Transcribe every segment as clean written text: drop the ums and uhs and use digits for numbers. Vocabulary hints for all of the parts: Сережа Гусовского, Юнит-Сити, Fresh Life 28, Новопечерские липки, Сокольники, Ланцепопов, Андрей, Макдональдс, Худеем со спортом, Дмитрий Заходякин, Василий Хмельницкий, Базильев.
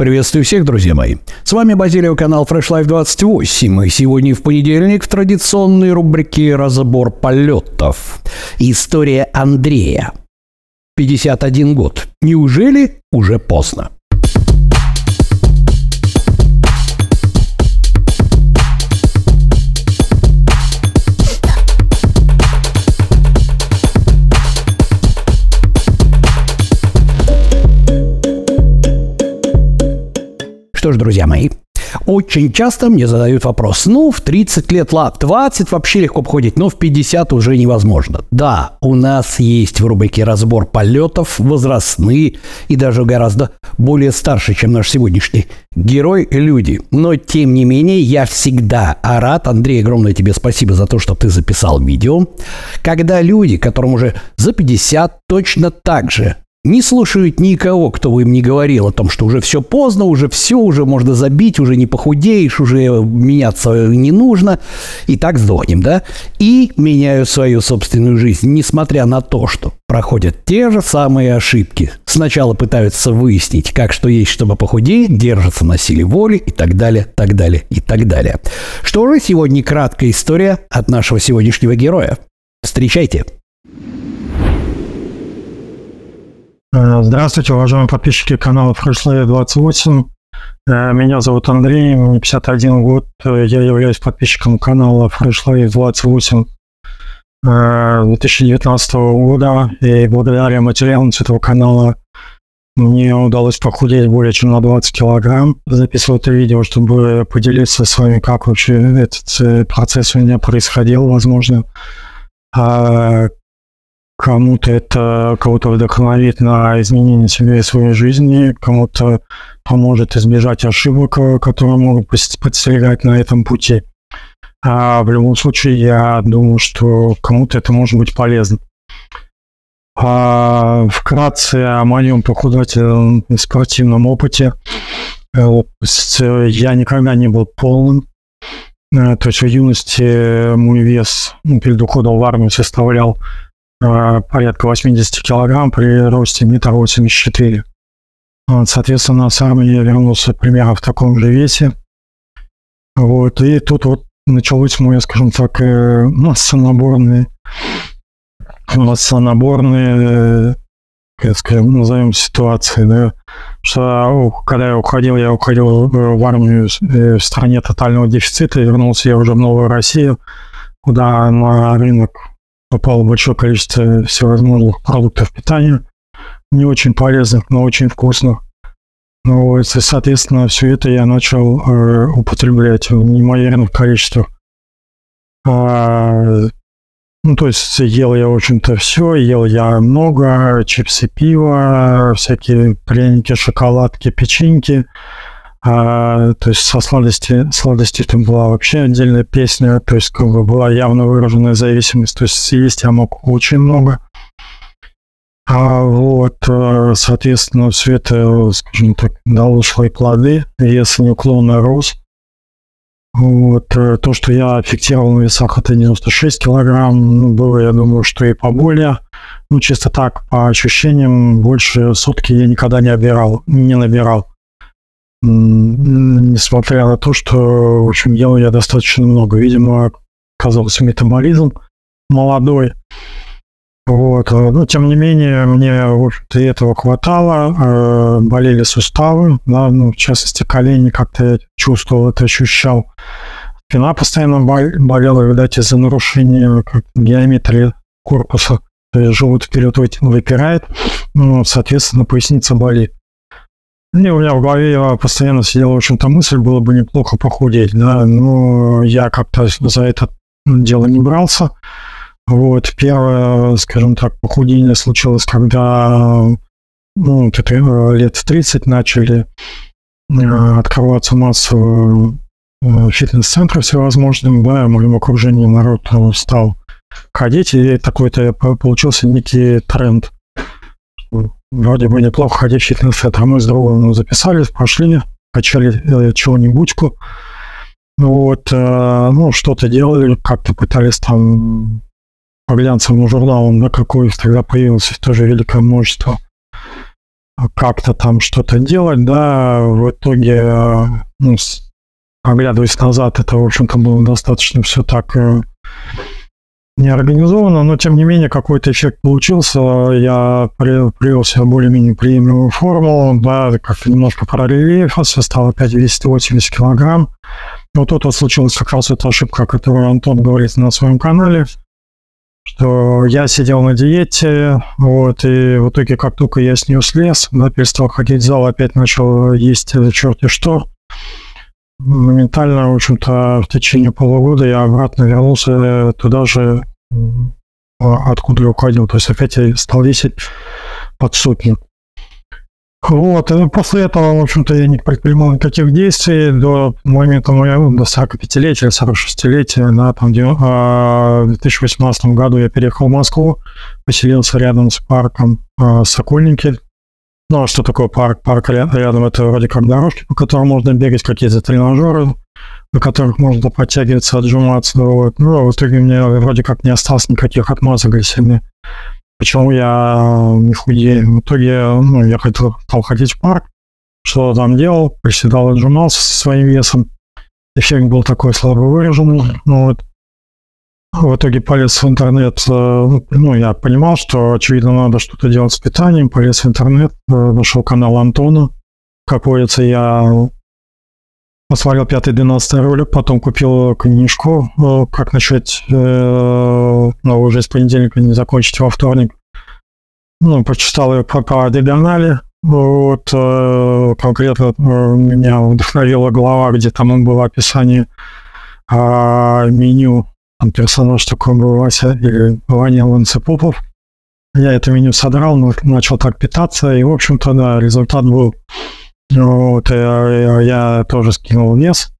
Приветствую всех, друзья мои. С вами Базильев, канал Fresh Life 28. И сегодня в понедельник в традиционной рубрике «Разбор полетов». История Андрея. 51 год. Неужели уже поздно? Что ж, друзья мои, очень часто мне задают вопрос: ну, в 30 лет, ладно, 20 вообще легко обходить, но в 50 уже невозможно. Да, у нас есть в рубрике «Разбор полетов» возрастные и даже гораздо более старше, чем наш сегодняшний герой, люди. Но, тем не менее, я всегда рад. Андрей, огромное тебе спасибо за то, что ты записал видео. Когда люди, которым уже за 50, точно так же не слушают никого, кто им не говорил о том, что уже все поздно, уже все, уже можно забить, уже не похудеешь, уже меняться не нужно. И так сдохнем, да? И меняю свою собственную жизнь, несмотря на то, что проходят те же самые ошибки. Сначала пытаются выяснить, как что есть, чтобы похудеть, держатся на силе воли и так далее, так далее, и так далее. Что же, сегодня краткая история от нашего сегодняшнего героя. Встречайте! Здравствуйте, уважаемые подписчики канала Fresh Life 28. Меня зовут Андрей, мне 51 год. Я являюсь подписчиком канала Fresh Life 28 2019 года. И благодаря материалам с этого канала мне удалось похудеть более чем на 20 килограмм. Записываю это видео, чтобы поделиться с вами, как вообще этот процесс у меня происходил, возможно. Кому-то это кого-то вдохновит на изменение себе и своей жизни, кому-то поможет избежать ошибок, которые могут подстерегать на этом пути. А в любом случае, я думаю, что кому-то это может быть полезно. Вкратце о моем похудательном спортивном опыте. Я никогда не был полным. То есть в юности мой вес перед уходом в армию составлял порядка 80 килограмм при росте 1,84 м. Соответственно, с армии я вернулся примерно в таком же весе. Вот. И тут вот началось мое, скажем так, массонаборные, скажем, назовем ситуации, да? Что когда я уходил в армию в стране тотального дефицита, вернулся я уже в Новую Россию, куда на рынок попало большое количество всевозможных продуктов питания, не очень полезных, но очень вкусных. Ну, вот, и, соответственно, все это я начал употреблять в неимоверных количествах. То есть ел я, в общем-то, все, ел я много: чипсы, пиво, всякие пряники, шоколадки, печеньки. То есть со сладости там была вообще отдельная песня, то есть как бы была явно выраженная зависимость, то есть есть я мог очень много. Вот, соответственно, все это, скажем так, дало свои плоды, вес неуклонно рос. Вот, то, что я фиксировал на весах, это 96 килограмм, было, я думаю, что и поболее. Ну, чисто так, по ощущениям, больше сутки я никогда не набирал. Несмотря на то, что, в общем, ел я достаточно много. Видимо, оказался метаболизм молодой. Вот. Но, тем не менее, мне, в общем-то, этого хватало. Болели суставы, да? Ну, в частности, колени как-то я чувствовал, это ощущал. Спина постоянно болела, видать, из-за нарушения геометрии корпуса. Живот вперед выпирает, ну, соответственно, поясница болит. И у меня в голове постоянно сидела, в общем-то, мысль, было бы неплохо похудеть, да, но я как-то за это дело не брался. Вот, первое, скажем так, похудение случилось, когда, ну, лет в 30 начали открываться массу фитнес-центров всевозможных, да, в моем окружении народ стал ходить, и такой-то получился некий тренд. Вроде бы неплохо ходить в фитнес-центр. Мы с другом записались, пошли, качали чего-нибудь. Вот, ну, что-то делали, как-то пытались там по глянцевым журналам, на какой тогда появилось тоже великое множество. как-то там что-то делать, да, в итоге, ну, оглядываясь назад, это, в общем-то, было достаточно все так неорганизованно, но, тем не менее, какой-то эффект получился, я привел себя более-менее приемлемую форму, да, как-то немножко прорельефился, стал опять 280 килограмм, но тут вот случилась как раз эта ошибка, о которой Антон говорит на своем канале, что я сидел на диете, вот, и в итоге, как только я с нее слез, да, перестал ходить в зал, опять начал есть черти что, моментально, в общем-то, в течение полугода я обратно вернулся туда же, откуда я уходил, то есть опять я стал весить под сотню. Вот, и после этого, в общем-то, я не предпринимал никаких действий до момента моего, до 45-летия, 46-летия, да, там, в 2018 году я переехал в Москву, поселился рядом с парком Сокольники. Ну, а что такое парк? Парк рядом, это вроде как дорожки, по которым можно бегать, какие-то тренажеры, на которых можно подтягиваться, отжиматься, вот. Ну, а в итоге у меня вроде как не осталось никаких отмазок для себя. Почему я не худею? В итоге, ну, я стал ходить в парк, что там делал, приседал, отжимался со своим весом. Эффект был такой слабо выраженный. Ну, вот. В итоге полез в интернет. Ну, я понимал, что, очевидно, надо что-то делать с питанием. Полез в интернет, нашел канал Антона. Как говорится, я посмотрел 5-12 ролик, потом купил книжку «Как начать новую жизнь с понедельника, не закончить во вторник». Ну, прочитал ее по диагонали. Вот, конкретно меня вдохновила глава, где там было описание меню. Там персонаж такой был Вася или Ваня Ланцепопов. Я это меню содрал, начал так питаться, и, в общем-то, да, результат был. Вот, я тоже скинул вес,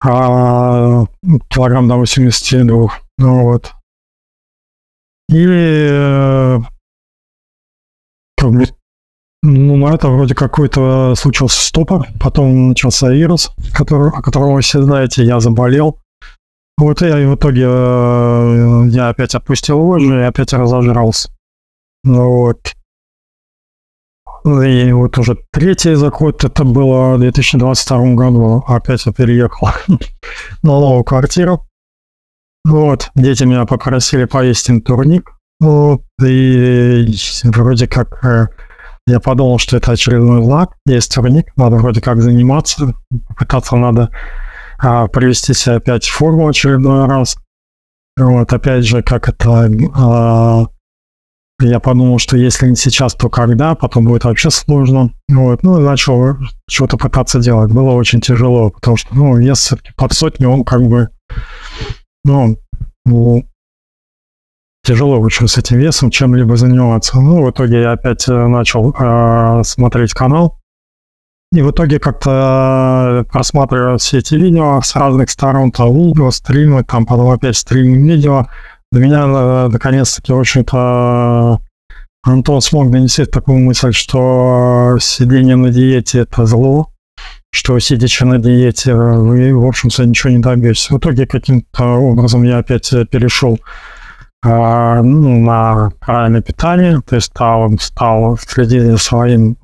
килограмм до 82, ну вот. И как бы, ну, на это вроде какой-то случился стопор, потом начался вирус, о котором вы все знаете, я заболел. Вот, и в итоге я опять отпустил вожжи и опять разожрался. Ну вот. И вот уже третий заход, это было в 2022 году, опять я переехал на новую квартиру. Вот, дети меня попросили повесить им турник. Вот, и вроде как я подумал, что это очередной лак, есть турник, надо вроде как заниматься, пытаться надо привести себя опять в форму очередной раз. Вот, опять же, как это... Я подумал, что если не сейчас, то когда, потом будет вообще сложно. Вот, ну, и начал что-то пытаться делать. Было очень тяжело, потому что, ну, вес все-таки под сотню, он как бы, ну, тяжело лучше с этим весом чем-либо заниматься. Ну, в итоге я опять начал смотреть канал. И в итоге как-то просматривая все эти видео с разных сторон, там, видео, стримы, там, потом опять стримы, видео, до меня, наконец-таки, в общем-то, Антон смог донести такую мысль, что сидение на диете – это зло, что сидячи на диете, вы, в общем-то, ничего не добьетесь. В итоге, каким-то образом, я опять перешел на правильное питание, то есть стал следить за своим,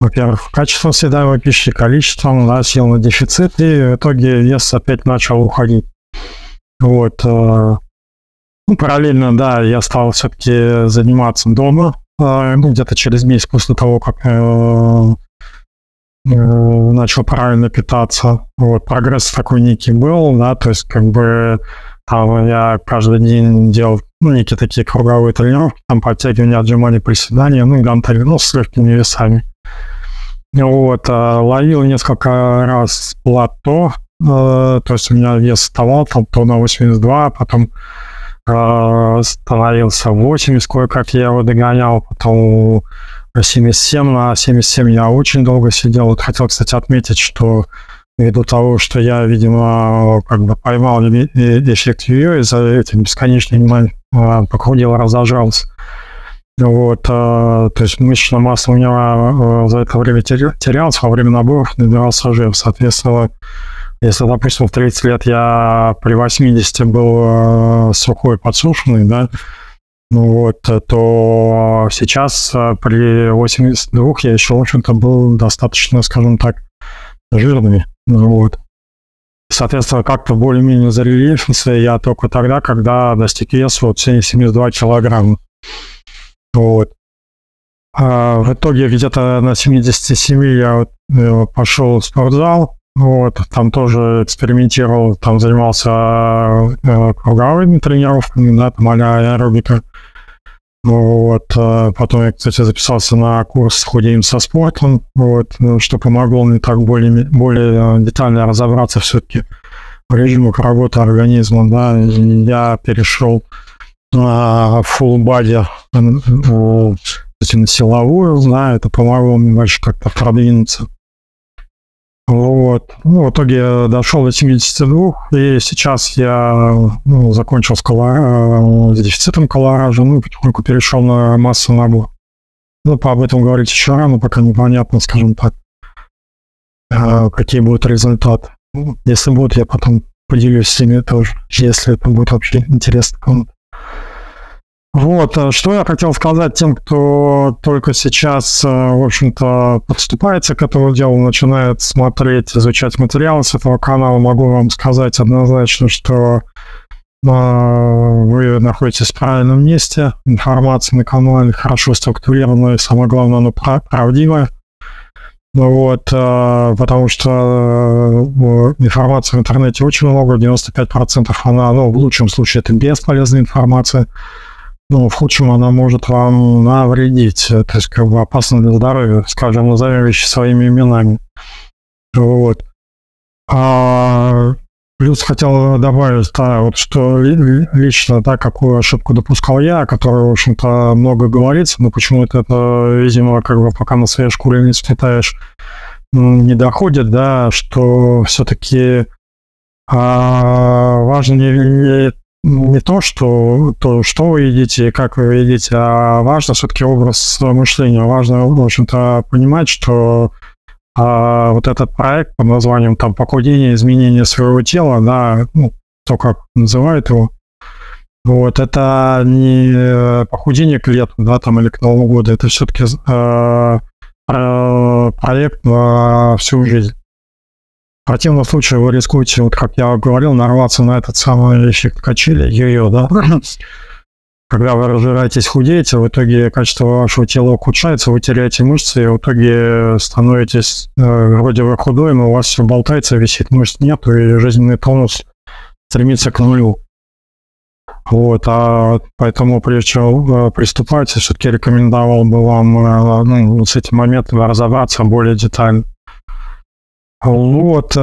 во-первых, качеством съедаемой пищи, количеством, да, сел на дефицит, и в итоге вес опять начал уходить. Вот, ну, параллельно, да, я стал все-таки заниматься дома, ну, где-то через месяц после того, как начал правильно питаться. Вот, прогресс такой некий был, да, то есть, как бы, там я каждый день делал, ну, некие такие круговые тренировки, там, подтягивания, отжимания, приседания, ну, и гантели, ну, с легкими весами. Вот, ловил несколько раз плато, то есть у меня вес вставал, там, то на 82, потом становился 80, кое-как я его догонял, потом 77, на 77 я очень долго сидел. Вот хотел, кстати, отметить, что ввиду того, что я, видимо, как бы поймал эффект ее, из-за этим бесконечным похудел, разожрался. Вот, то есть мышечная масса у меня за это время терялась, во время наборов набирался жир, соответственно. Если, допустим, в 30 лет я при 80 был сухой, подсушенный, да, Вот, то сейчас при 82 я еще, в общем-то, был достаточно, скажем так, жирный. Вот. Соответственно, как-то более-менее зарельефился я только тогда, когда достиг веса вот 72 килограмма. Вот. А в итоге где-то на 77 я пошел в спортзал. Вот, там тоже экспериментировал, там занимался круговыми тренировками, да, там а-ля аэробика. Вот, потом я, кстати, записался на курс «Худеем со спортом», вот, что помогло мне так более детально разобраться все-таки в режимах работы организма, да. Я перешел на full-body, на силовую, да, это помогло мне дальше как-то продвинуться. Вот. Ну, в итоге дошел до 72, и сейчас я закончил с дефицитом колоража, ну и потихоньку перешел на массу набор. Ну, об этом говорить еще рано, пока непонятно, скажем так, какие будут результаты. Если будут, я потом поделюсь с ними тоже, если это будет вообще интересно кому-то. Вот, что я хотел сказать тем, кто только сейчас, в общем-то, подступается к этому делу, начинает смотреть, изучать материалы с этого канала, могу вам сказать однозначно, что вы находитесь в правильном месте, информация на канале хорошо структурированная, самое главное, она правдивая. Вот, потому что информации в интернете очень много, 95% она, ну, в лучшем случае, это бесполезная информация. Ну, в худшем она может вам навредить, то есть как бы опасно для здоровья, скажем, назовем вещи своими именами. Вот. Плюс хотел добавить, да, вот, что лично, да, какую ошибку допускал я, о которой, в общем-то, много говорится, но почему-то это, видимо, как бы пока на своей шкуре не испытаешь, не доходит, да, что все-таки важнее не то, что вы едите и как вы едите, а важно все-таки образ мышления. Важно, в общем-то, понимать, что вот этот проект под названием там «Похудение, изменение своего тела», да, ну, то, как называют его, вот, это не похудение к лету, да, там, или к Новому году, это все-таки проект на всю жизнь. В противном случае вы рискуете, вот как я говорил, нарваться на этот самый эффект качели, йо-йо, да? Когда вы разжираетесь, худеете, в итоге качество вашего тела ухудшается, вы теряете мышцы, и в итоге становитесь вроде вы худой, но у вас все болтается, висит, мышц нет, и жизненный тонус стремится к нулю. Вот, поэтому прежде чем приступать, все-таки рекомендовал бы вам, ну, с этим моментом разобраться более детально. Вот,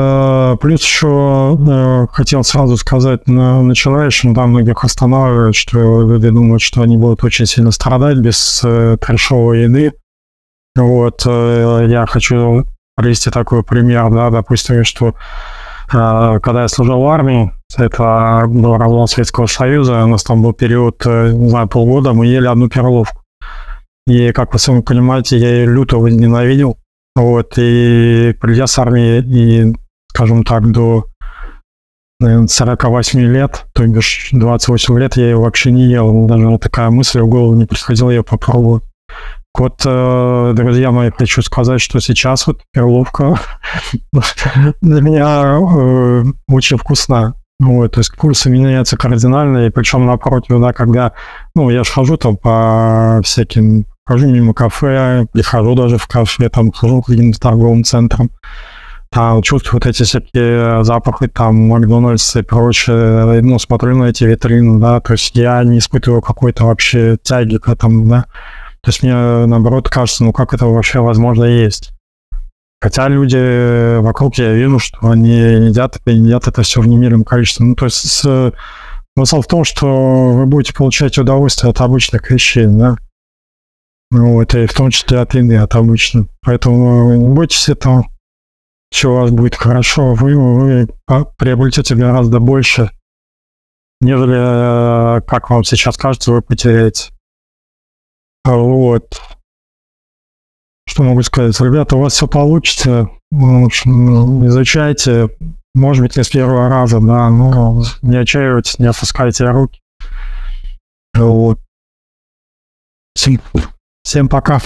плюс еще хотел сразу сказать начинающим, да, многих останавливают, что люди думают, что они будут очень сильно страдать без трешовой еды. Вот, я хочу привести такой пример, да, допустим, что когда я служил в армии, это был развал Советского Союза, у нас там был период, не знаю, полгода, мы ели одну перловку. И, как вы сами понимаете, я ее люто возненавидел. Вот, и придя с армии, и, скажем так, до, наверное, 48 лет, то бишь 28 лет, я ее вообще не ел. Даже такая мысль в голову не приходила, я попробовал. Вот, друзья мои, хочу сказать, что сейчас вот перловка для меня очень вкусна. Вот, то есть курсы меняются кардинально, и причем напротив, да, когда, ну, я же хожу там по всяким, хожу мимо кафе, прихожу даже в кафе, там хожу к каким-то торговым центрам, там чувствую вот эти всякие запахи, там, Макдональдс и прочее, ну, смотрю на эти витрины, да, то есть я не испытываю какой-то вообще тяги к этому, да, то есть мне, наоборот, кажется, ну, как это вообще возможно есть. Хотя люди вокруг, я вижу, что они едят это все в немеренном количестве. Ну, то есть смысл в том, что вы будете получать удовольствие от обычных вещей, да? Вот, и в том числе от еды, от обычных. Поэтому не бойтесь этого, все у вас будет хорошо, вы приобретете гораздо больше, нежели, как вам сейчас кажется, вы потеряете. Вот. Что могу сказать? Ребята, у вас все получится. В общем, изучайте. Может быть, не с первого раза, да, но не отчаивайтесь, не опускайте руки. Вот. Всем пока.